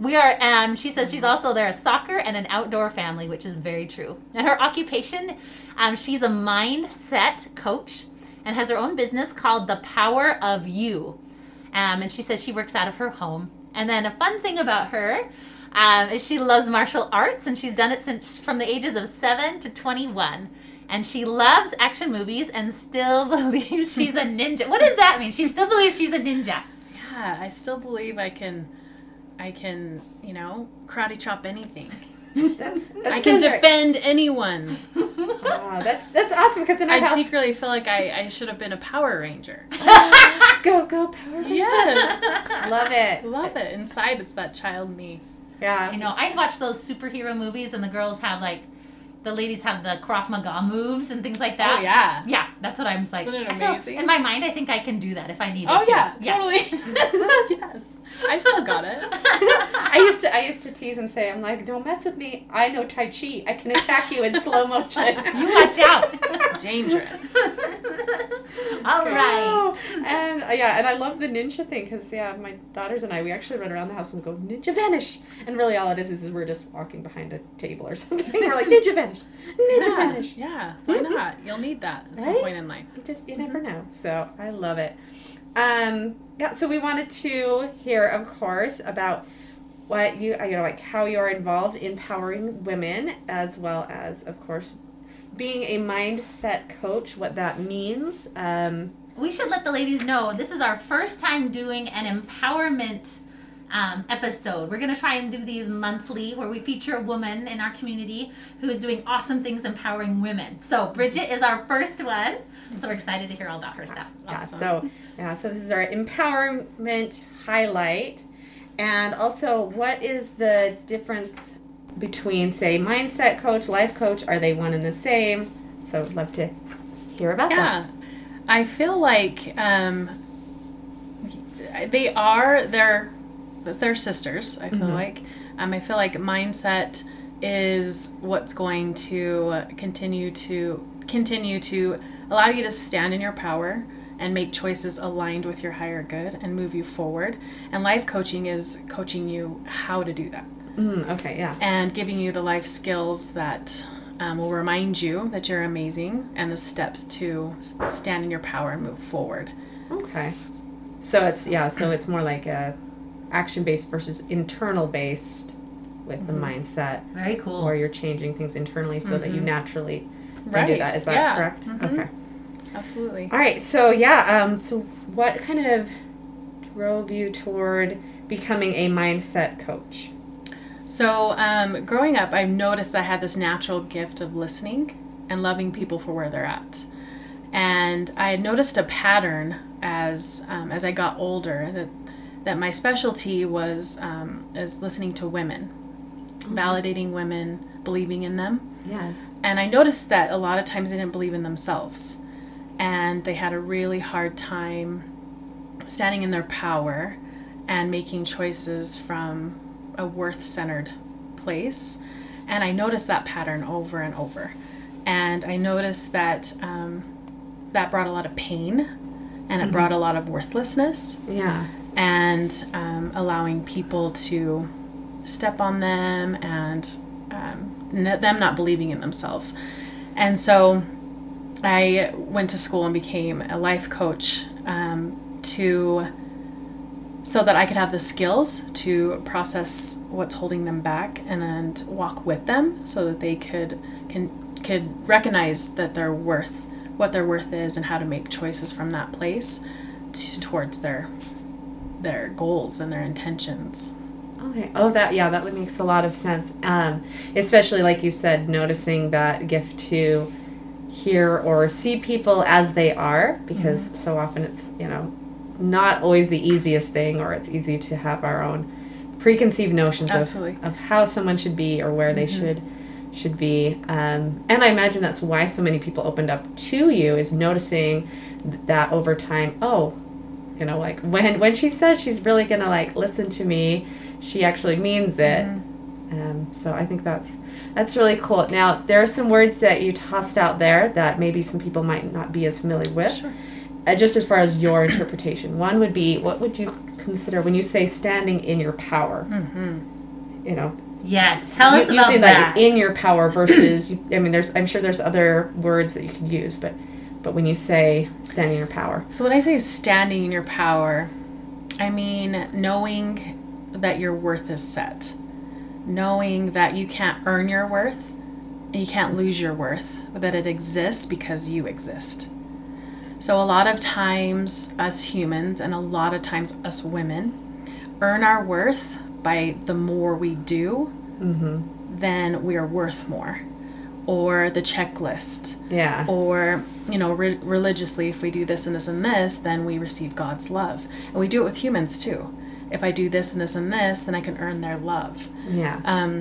We are, she says she's also, they're a soccer and an outdoor family, which is very true. And her occupation, she's a mindset coach and has her own business called The Power of You. And she says she works out of her home. And then a fun thing about her is she loves martial arts, and she's done it since from the ages of 7 to 21. And she loves action movies and still believes she's a ninja. What does that mean? She still believes she's a ninja. Yeah, I still believe I can, you know, karate chop anything. I can defend anyone. Oh, that's awesome, because in my house, I secretly feel like I should have been a Power Ranger. Go Power Ranger. Yes. Love it. Inside it's that child me. Yeah. I know. I watch those superhero movies and the girls have like, the ladies have the Krav Maga moves and things like that. Oh, yeah. Yeah, that's what I'm like. Isn't it amazing? In my mind, I think I can do that if I needed to. Oh, yeah, totally. Yeah. Yes. I still got it. I used to tease and say, I'm like, don't mess with me. I know Tai Chi. I can attack you in slow motion. You watch out. Dangerous. All great. Right. Oh, and, yeah, and I love the ninja thing because, yeah, my daughters and I, we actually run around the house and go, ninja vanish. And really all it is we're just walking behind a table or something. We're like, ninja vanish. Ninja vanish. Yeah, why not? You'll need that at some point in life. You never know. So I love it. Yeah. So we wanted to hear, of course, about what you know, like how you are involved in empowering women, as well as, of course, being a mindset coach. What that means. We should let the ladies know this is our first time doing an empowerment episode. We're going to try and do these monthly where we feature a woman in our community who is doing awesome things empowering women. So Bridget is our first one. So we're excited to hear all about her stuff. Awesome. So this is our empowerment highlight. And also, what is the difference between, say, mindset coach, life coach? Are they one and the same? So I'd love to hear about that. I feel like they're sisters, I feel mm-hmm. like. I feel like mindset is what's going to continue to allow you to stand in your power and make choices aligned with your higher good and move you forward. And life coaching is coaching you how to do that. Okay, yeah. And giving you the life skills that will remind you that you're amazing and the steps to stand in your power and move forward. Okay. So it's more like a action-based versus internal-based with mm-hmm. the mindset. Very cool. Or you're changing things internally so mm-hmm. that you naturally right. do that. Is that correct? Mm-hmm. Okay. Absolutely. All right. So, yeah. So what kind of drove you toward becoming a mindset coach? So growing up, I've noticed I had this natural gift of listening and loving people for where they're at. And I had noticed a pattern as I got older that my specialty was listening to women, mm-hmm. validating women, believing in them. Yes. And I noticed that a lot of times they didn't believe in themselves, and they had a really hard time standing in their power and making choices from a worth-centered place. And I noticed that pattern over and over. And I noticed that that brought a lot of pain, and it mm-hmm. brought a lot of worthlessness. Yeah. And allowing people to step on them and them not believing in themselves. And so I went to school and became a life coach so that I could have the skills to process what's holding them back and walk with them so that they could recognize that their worth, what their worth is, and how to make choices from that place towards their goals and their intentions. Okay. Oh, that makes a lot of sense. Especially like you said, noticing that gift to hear or see people as they are, because mm-hmm. so often it's, you know, not always the easiest thing, or it's easy to have our own preconceived notions of how someone should be or where mm-hmm. they should be. And I imagine that's why so many people opened up to you, is noticing that over time, you know, like when she says she's really going to like listen to me, she actually means it. Mm-hmm. So I think that's really cool. Now, there are some words that you tossed out there that maybe some people might not be as familiar with. Sure. Just as far as your interpretation. One would be, what would you consider when you say standing in your power? Mm-hmm. You know. Yes. Tell us about that. Using like in your power versus, I mean, I'm sure there's other words that you could use, but when you say standing in your power. So when I say standing in your power, I mean knowing that your worth is set, knowing that you can't earn your worth and you can't lose your worth, but that it exists because you exist. So a lot of times us humans and a lot of times us women earn our worth by the more we do, mm-hmm. then we are worth more, or the checklist, yeah, or you know, religiously, if we do this and this and this, then we receive God's love. And we do it with humans too. If I do this and this and this, then I can earn their love. Yeah.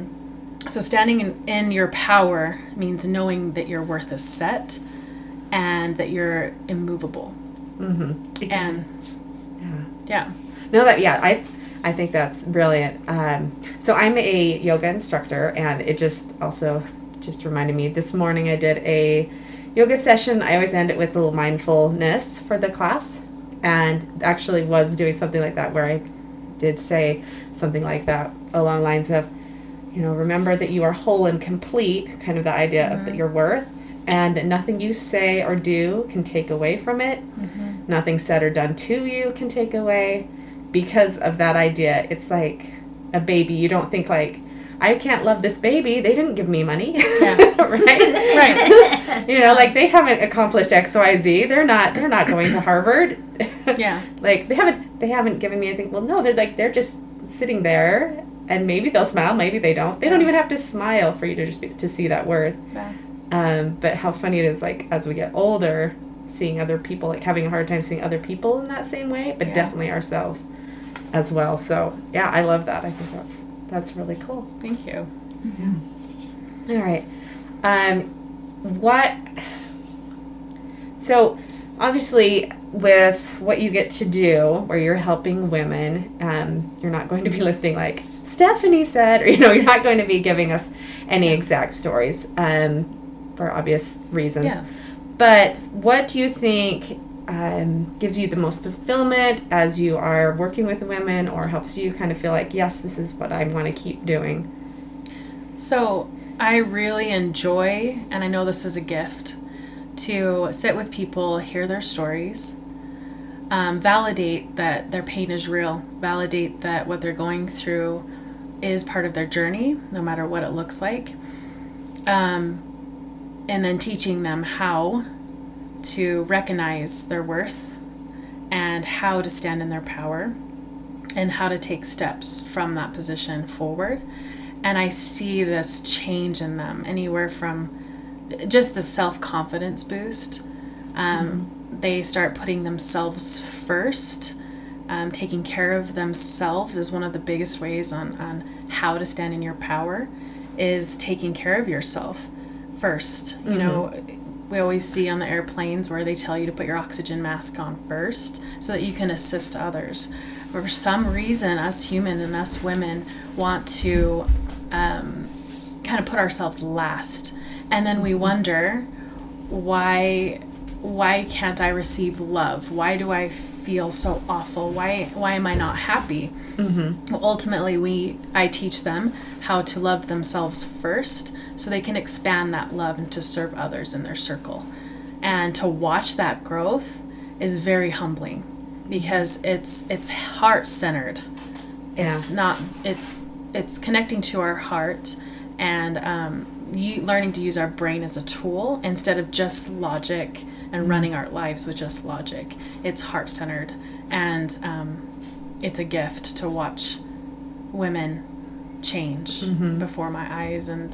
So standing in your power means knowing that your worth is set and that you're immovable. Mm-hmm. And yeah. No, that I think that's brilliant. So I'm a yoga instructor, and it just reminded me this morning I did a yoga session. I always end it with a little mindfulness for the class, and actually was doing something like that where I did say something like that along lines of, you know, remember that you are whole and complete, kind of the idea mm-hmm. of that your worth, and that nothing you say or do can take away from it. Mm-hmm. Nothing said or done to you can take away. Because of that idea, it's like a baby. You don't think like, I can't love this baby. They didn't give me money. Yeah. Right? Right. You know, like they haven't accomplished X, Y, Z. They're not going to Harvard. Yeah. Like they haven't given me anything. Well, no, they're just sitting there, and maybe they'll smile, maybe they don't. They don't even have to smile for you to just to see that worth. Yeah. But how funny it is, like as we get older, seeing other people, like having a hard time seeing other people in that same way, but definitely ourselves as well. So yeah, I love that. I think that's really cool. Thank you. Mm-hmm. Yeah. All right. So obviously with what you get to do where you're helping women, you're not going to be listing like Stephanie said, or, you know, you're not going to be giving us any exact stories, for obvious reasons. Yes. But what do you think gives you the most fulfillment as you are working with women, or helps you kind of feel like, yes, this is what I want to keep doing? So I really enjoy, and I know this is a gift, to sit with people, hear their stories, validate that their pain is real, validate that what they're going through is part of their journey, no matter what it looks like. And then teaching them how to recognize their worth and how to stand in their power and how to take steps from that position forward. And I see this change in them, anywhere from just the self-confidence boost. They start putting themselves first. Taking care of themselves is one of the biggest ways on how to stand in your power, is taking care of yourself first. You know, we always see on the airplanes where they tell you to put your oxygen mask on first so that you can assist others. But for some reason, us human and us women want to kind of put ourselves last. And then we wonder, why can't I receive love? Why do I feel so awful? Why am I not happy? Mm-hmm. Well, ultimately, I teach them how to love themselves first, so they can expand that love and to serve others in their circle. And to watch that growth is very humbling, because it's heart-centered. It's not. It's connecting to our heart, and learning to use our brain as a tool instead of just logic and running our lives with just logic. It's heart-centered, and it's a gift to watch women change before my eyes. And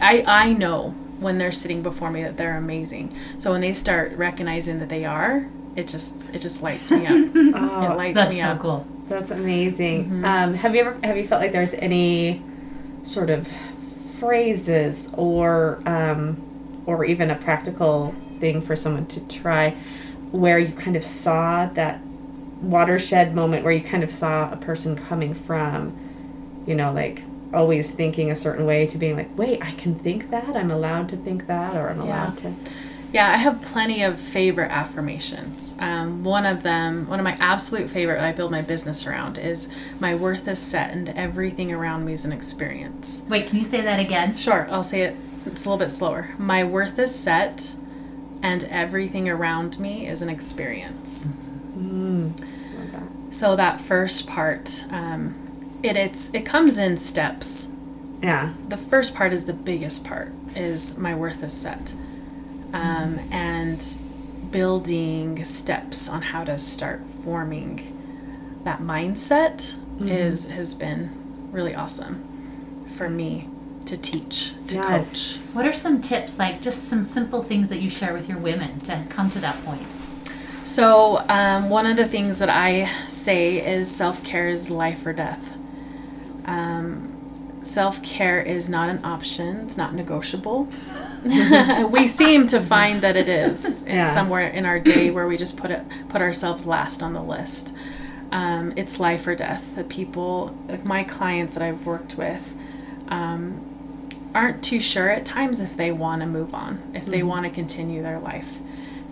I know when they're sitting before me that they're amazing. So when they start recognizing that they are, it just lights me up. Oh, it lights me up. That's so cool. That's amazing. Mm-hmm. Have you felt like there's any sort of phrases or even a practical thing for someone to try where you kind of saw that watershed moment, where you kind of saw a person coming from, you know, like always thinking a certain way to being like, wait, I can think that? I'm allowed to think that, or I'm allowed to... Yeah, I have plenty of favorite affirmations. One of my absolute favorite that I build my business around is, my worth is set and everything around me is an experience. Wait, can you say that again? Sure, I'll say it. It's a little bit slower. My worth is set and everything around me is an experience. Mm. Love that. So that first part, it comes in steps. Yeah. The first part is the biggest part, is my worth is set. And building steps on how to start forming that mindset has been really awesome for me to teach, to coach. What are some tips, like just some simple things that you share with your women to come to that point? So one of the things that I say is, self-care is life or death. Self-care is not an option. It's not negotiable. We seem to find that it is. It's somewhere in our day where we just put ourselves last on the list. It's life or death. The people, like my clients that I've worked with, aren't too sure at times if they want to move on, if they want to continue their life.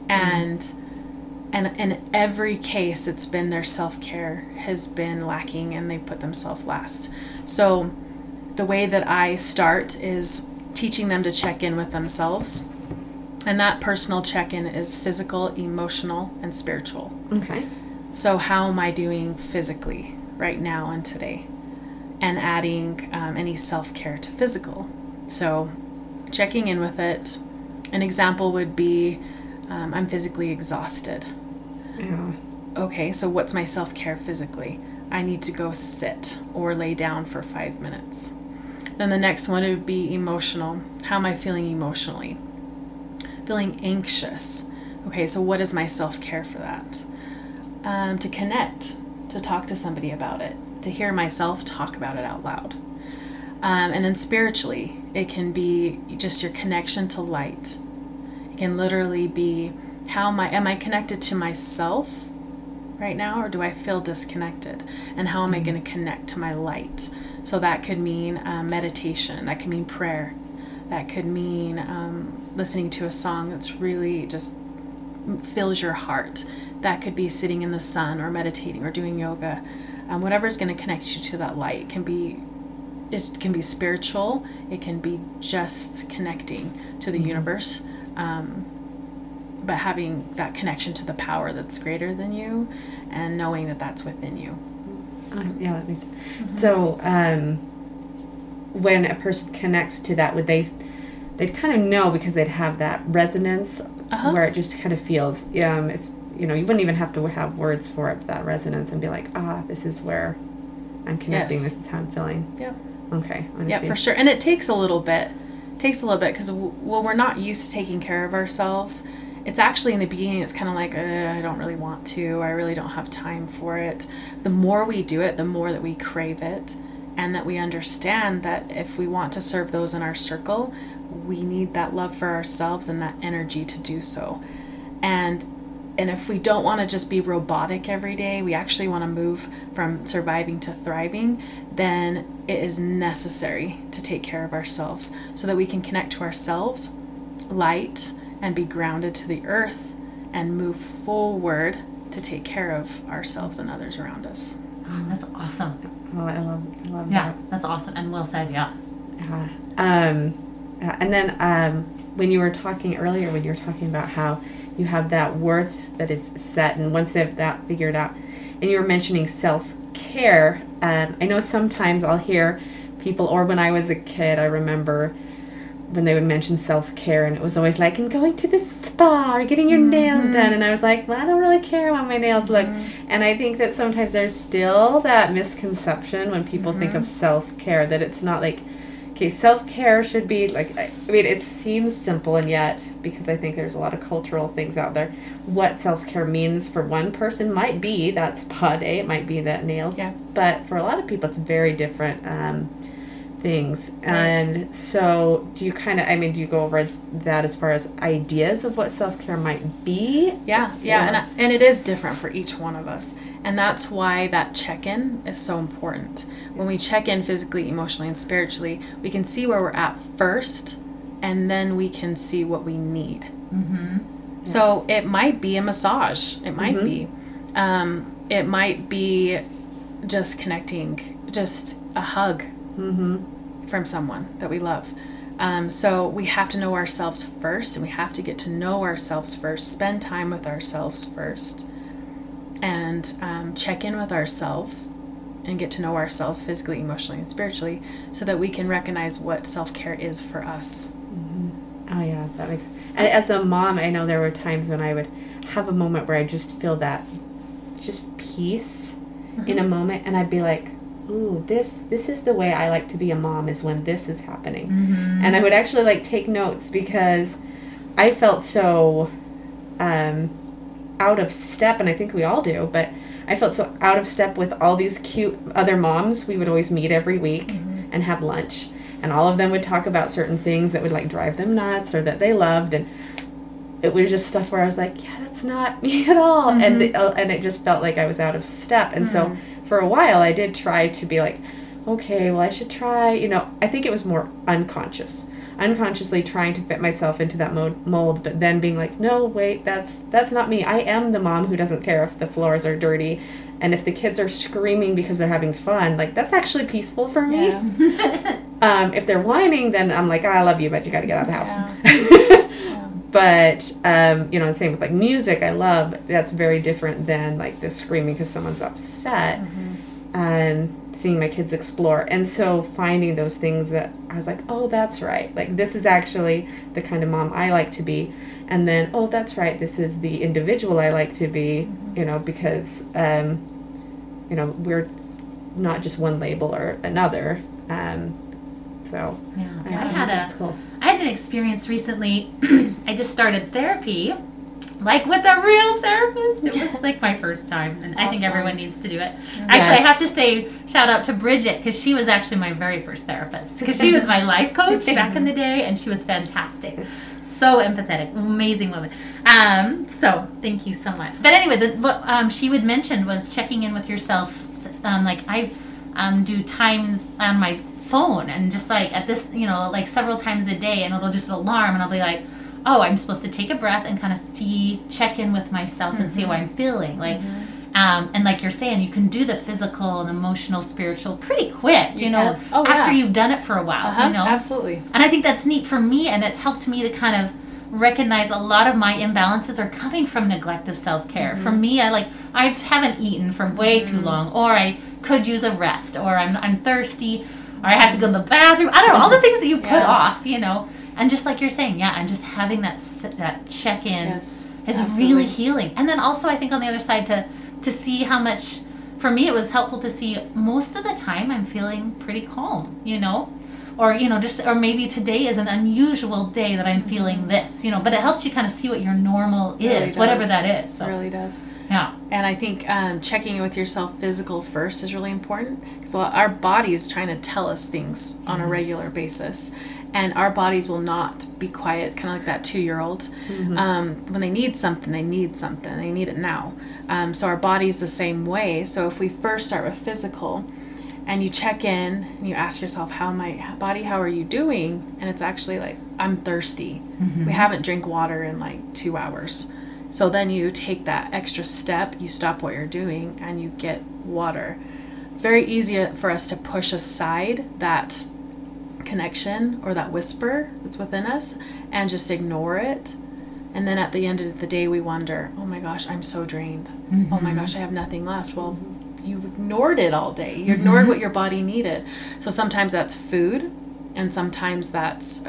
And in every case, it's been their self-care has been lacking and they put themselves last. So the way that I start is teaching them to check in with themselves, and that personal check-in is physical, emotional, and spiritual. Okay. So how am I doing physically right now and today, and adding any self-care to physical. So checking in with it. An example would be, I'm physically exhausted. Yeah. Okay, so what's my self-care physically? I need to go sit or lay down for 5 minutes. Then the next one would be emotional. How am I feeling emotionally? Feeling anxious. Okay, so what is my self-care for that? To connect, to talk to somebody about it, to hear myself talk about it out loud. And then spiritually, it can be just your connection to light. It can literally be, how am I connected to myself right now, or do I feel disconnected? And how am I going to connect to my light? So that could mean meditation, that could mean prayer, that could mean listening to a song that's really just fills your heart. That could be sitting in the sun or meditating or doing yoga. Whatever is going to connect you to that light. It can be spiritual, it can be just connecting to the universe, but having that connection to the power that's greater than you and knowing that that's within you. Yeah, that makes sense. Mm-hmm. So when a person connects to that, would they'd kind of know, because they'd have that resonance where it just kind of feels, it's, you wouldn't even have to have words for it, but that resonance, and be like, this is where I'm connecting, this is how I'm feeling. Yep. Okay. Yeah, for sure. And it takes a little bit. It takes a little bit, because when we're not used to taking care of ourselves, it's actually, in the beginning, it's kind of like, I don't really want to. I really don't have time for it. The more we do it, the more that we crave it, and that we understand that if we want to serve those in our circle, we need that love for ourselves and that energy to do so. And if we don't want to just be robotic every day, we actually want to move from surviving to thriving, then it is necessary to take care of ourselves so that we can connect to ourselves, light, and be grounded to the earth and move forward to take care of ourselves and others around us. Oh, that's awesome. Oh, I love that. Yeah, that's awesome. And well said, yeah. And then when you were talking earlier, when you were talking about how you have that worth that is set, and once they've that figured out, and you were mentioning self-care, I know sometimes I'll hear people, or when I was a kid, I remember when they would mention self-care, and it was always like, and going to the spa, or getting your nails done, and I was like, well, I don't really care how my nails look. And I think that sometimes there's still that misconception when people think of self-care, that it's not like, okay, self-care should be like, it seems simple, and yet, because I think there's a lot of cultural things out there, what self-care means for one person might be that spa day, it might be that nails, but for a lot of people, it's very different things. Right. And so do you do you go over that as far as ideas of what self-care might be? Yeah. And it is different for each one of us. And that's why that check-in is so important. When we check in physically, emotionally, and spiritually, we can see where we're at first, and then we can see what we need. Mm-hmm. Yes. So it might be a massage. It might be. It might be just connecting, just a hug from someone that we love. So we have to know ourselves first, and we have to get to know ourselves first, spend time with ourselves first, and check in with ourselves and get to know ourselves physically, emotionally, and spiritually, so that we can recognize what self-care is for us. Oh yeah, that makes sense. And as a mom, I know there were times when I would have a moment where I just feel that just peace in a moment, and I'd be like, ooh, this is the way I like to be a mom, is when this is happening. And I would actually like take notes, because I felt so out of step, and I think we all do, but I felt so out of step with all these cute other moms. We would always meet every week and have lunch, and all of them would talk about certain things that would like drive them nuts or that they loved, and it was just stuff where I was like, yeah, that's not me at all. And it just felt like I was out of step. And so for a while I did try to be like, okay, well, I should try, you know, I think it was more unconsciously trying to fit myself into that mold, but then being like, no, wait, that's not me. I am the mom who doesn't care if the floors are dirty, and if the kids are screaming because they're having fun, like, that's actually peaceful for me. Yeah. If they're whining, then I'm like, I love you, but you got to get out of the house. Yeah. Yeah. But, you know, same with, like, music I love. That's very different than, like, this screaming because someone's upset. Seeing my kids explore. And so finding those things that I was like, oh, that's right. Like, this is actually the kind of mom I like to be. And then, oh, that's right, this is the individual I like to be, you know, because, you know, we're not just one label or another. So, yeah, that's cool. I had an experience recently. I just started therapy, like, with a real therapist. It was like my first time, and awesome. I think everyone needs to do it. Yes. Actually, I have to say shout out to Bridget, because she was actually my very first therapist, because she was my life coach back in the day, and she was fantastic. So empathetic, amazing woman. So thank you so much. But anyway, what she would mention was checking in with yourself. Like, I do times on my phone, and just like at this, you know, like several times a day, and it'll just alarm, and I'll be like, oh, I'm supposed to take a breath and kind of check in with myself and see what I'm feeling. Like, and like you're saying, you can do the physical and emotional, spiritual pretty quick, you know, after you've done it for a while, you know. Absolutely. And I think that's neat for me, and it's helped me to kind of recognize a lot of my imbalances are coming from neglect of self-care. For me, I haven't eaten for way too long, or I could use a rest, or I'm thirsty, or I had to go to the bathroom. I don't know, all the things that you put off, you know. And just like you're saying, and just having that check-in is really healing. And then also, I think on the other side, to see how much, for me, it was helpful to see most of the time I'm feeling pretty calm, you know, or, you know, just, or maybe today is an unusual day that I'm feeling this, you know, but it helps you kind of see what your normal is, really whatever that is. So. It really does. Yeah. And I think checking in with yourself physical first is really important, because our body is trying to tell us things on a regular basis. And our bodies will not be quiet. It's kind of like that 2-year-old. When they need something, they need something. They need it now. So our body's the same way. So if we first start with physical, and you check in, and you ask yourself, how are you doing? And it's actually like, I'm thirsty. We haven't drank water in like 2 hours. So then you take that extra step, you stop what you're doing, and you get water. It's very easy for us to push aside that connection or that whisper that's within us and just ignore it, and then at the end of the day we wonder, oh my gosh, I'm so drained, oh my gosh, I have nothing left. Well, you ignored it all day. You ignored what your body needed. So sometimes that's food, and sometimes that's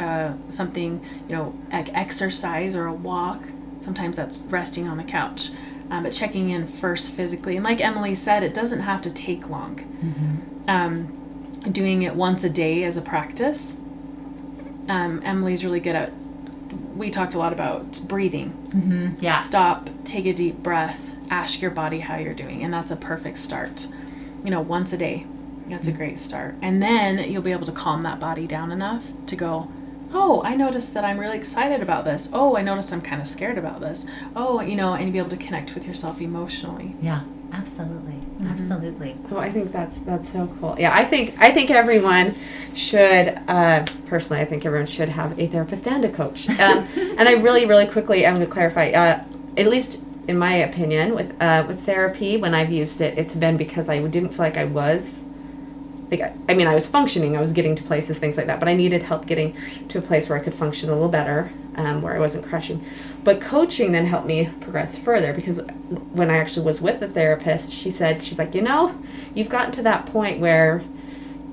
something, you know, like exercise or a walk. Sometimes that's resting on the couch, but checking in first physically. And like Emily said, it doesn't have to take long. Doing it once a day as a practice. Emily's really good at, we talked a lot about breathing. Yeah. Stop, take a deep breath, ask your body how you're doing, and that's a perfect start. You know, once a day, that's a great start. And then you'll be able to calm that body down enough to go, oh, I noticed that I'm really excited about this. Oh, I noticed I'm kind of scared about this. Oh, you know, and you'll be able to connect with yourself emotionally. Yeah. Absolutely. Mm-hmm. Absolutely. Well, I think that's so cool. Yeah, I think everyone should, personally, I think everyone should have a therapist and a coach. And I really quickly, I'm going to clarify, at least in my opinion, with therapy, when I've used it, it's been because I didn't feel like I was, I was functioning, I was getting to places, things like that, but I needed help getting to a place where I could function a little better, where I wasn't crashing. But coaching then helped me progress further, because when I actually was with the therapist, she's like, you know, you've gotten to that point where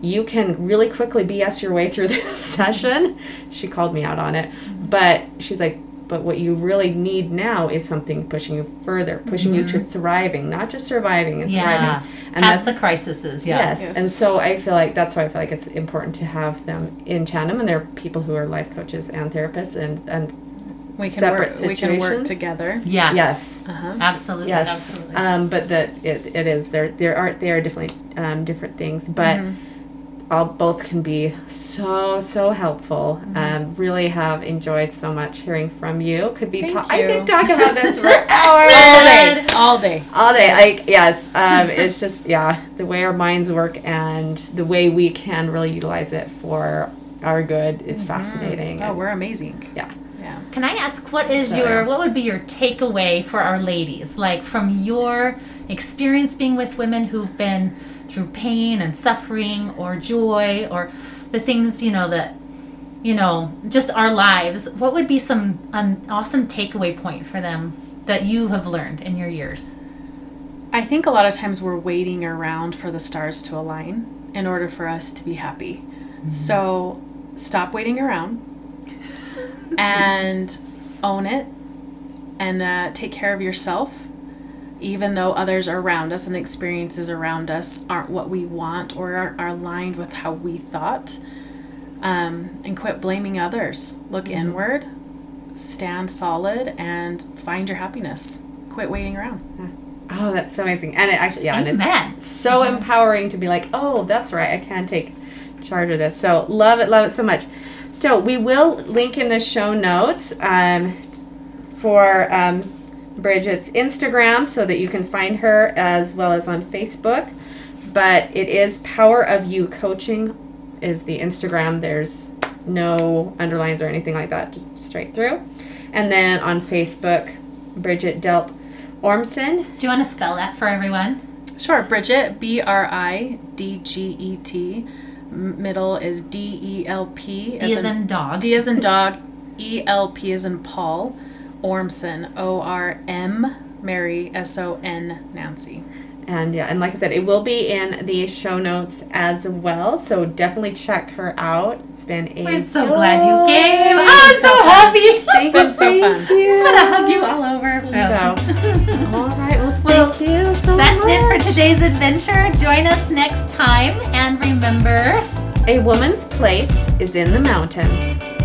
you can really quickly BS your way through this session. She called me out on it, but she's like, but what you really need now is something pushing you further, pushing mm-hmm. you to thriving, not just surviving and thriving. And past the crises, yeah. Yes, and so I feel like that's why I feel like it's important to have them in tandem, and there are people who are life coaches and therapists and separate situations. We can work together. Yes. Uh-huh. Absolutely. Yes. Absolutely. But it is, there are definitely different things, but mm-hmm. both can be so helpful. Mm-hmm. Really have enjoyed so much hearing from you. I could talk about this for hours. All day. Like, yes. It's just, the way our minds work and the way we can really utilize it for our good is mm-hmm. fascinating. Oh, we're amazing. Yeah. Can I ask, what would be your takeaway for our ladies, like from your experience being with women who've been through pain and suffering or joy or the things, just our lives, what would be an awesome takeaway point for them that you have learned in your years? I think a lot of times we're waiting around for the stars to align in order for us to be happy. Mm-hmm. So stop waiting around. And own it, and take care of yourself, even though others are around us and experiences around us aren't what we want or are aligned with how we thought. And quit blaming others. Look mm-hmm. inward, stand solid, and find your happiness. Quit waiting around. Yeah. Oh, that's so amazing. And it actually, and it's so mm-hmm. empowering to be like, oh, that's right, I can take charge of this. So love it so much. So we will link in the show notes for Bridget's Instagram so that you can find her, as well as on Facebook. But it is Power of You Coaching is the Instagram. There's no underlines or anything like that, just straight through. And then on Facebook, Bridget Delp Ormson. Do you want to spell that for everyone? Sure. Bridget, Bridget. Middle is D-E-L-P. D as in dog. D as in dog. E-L-P as in Paul. Ormson. O-R-M. Mary. S-O-N. Nancy. And like I said, it will be in the show notes as well. So definitely check her out. It's been a We're so joy. Glad you came. I'm so happy. Thank you. It's been so fun. It's been a hug you all over. So. All right. Well, thank you so much. That's it for today's adventure. Join us next time. And remember, a woman's place is in the mountains.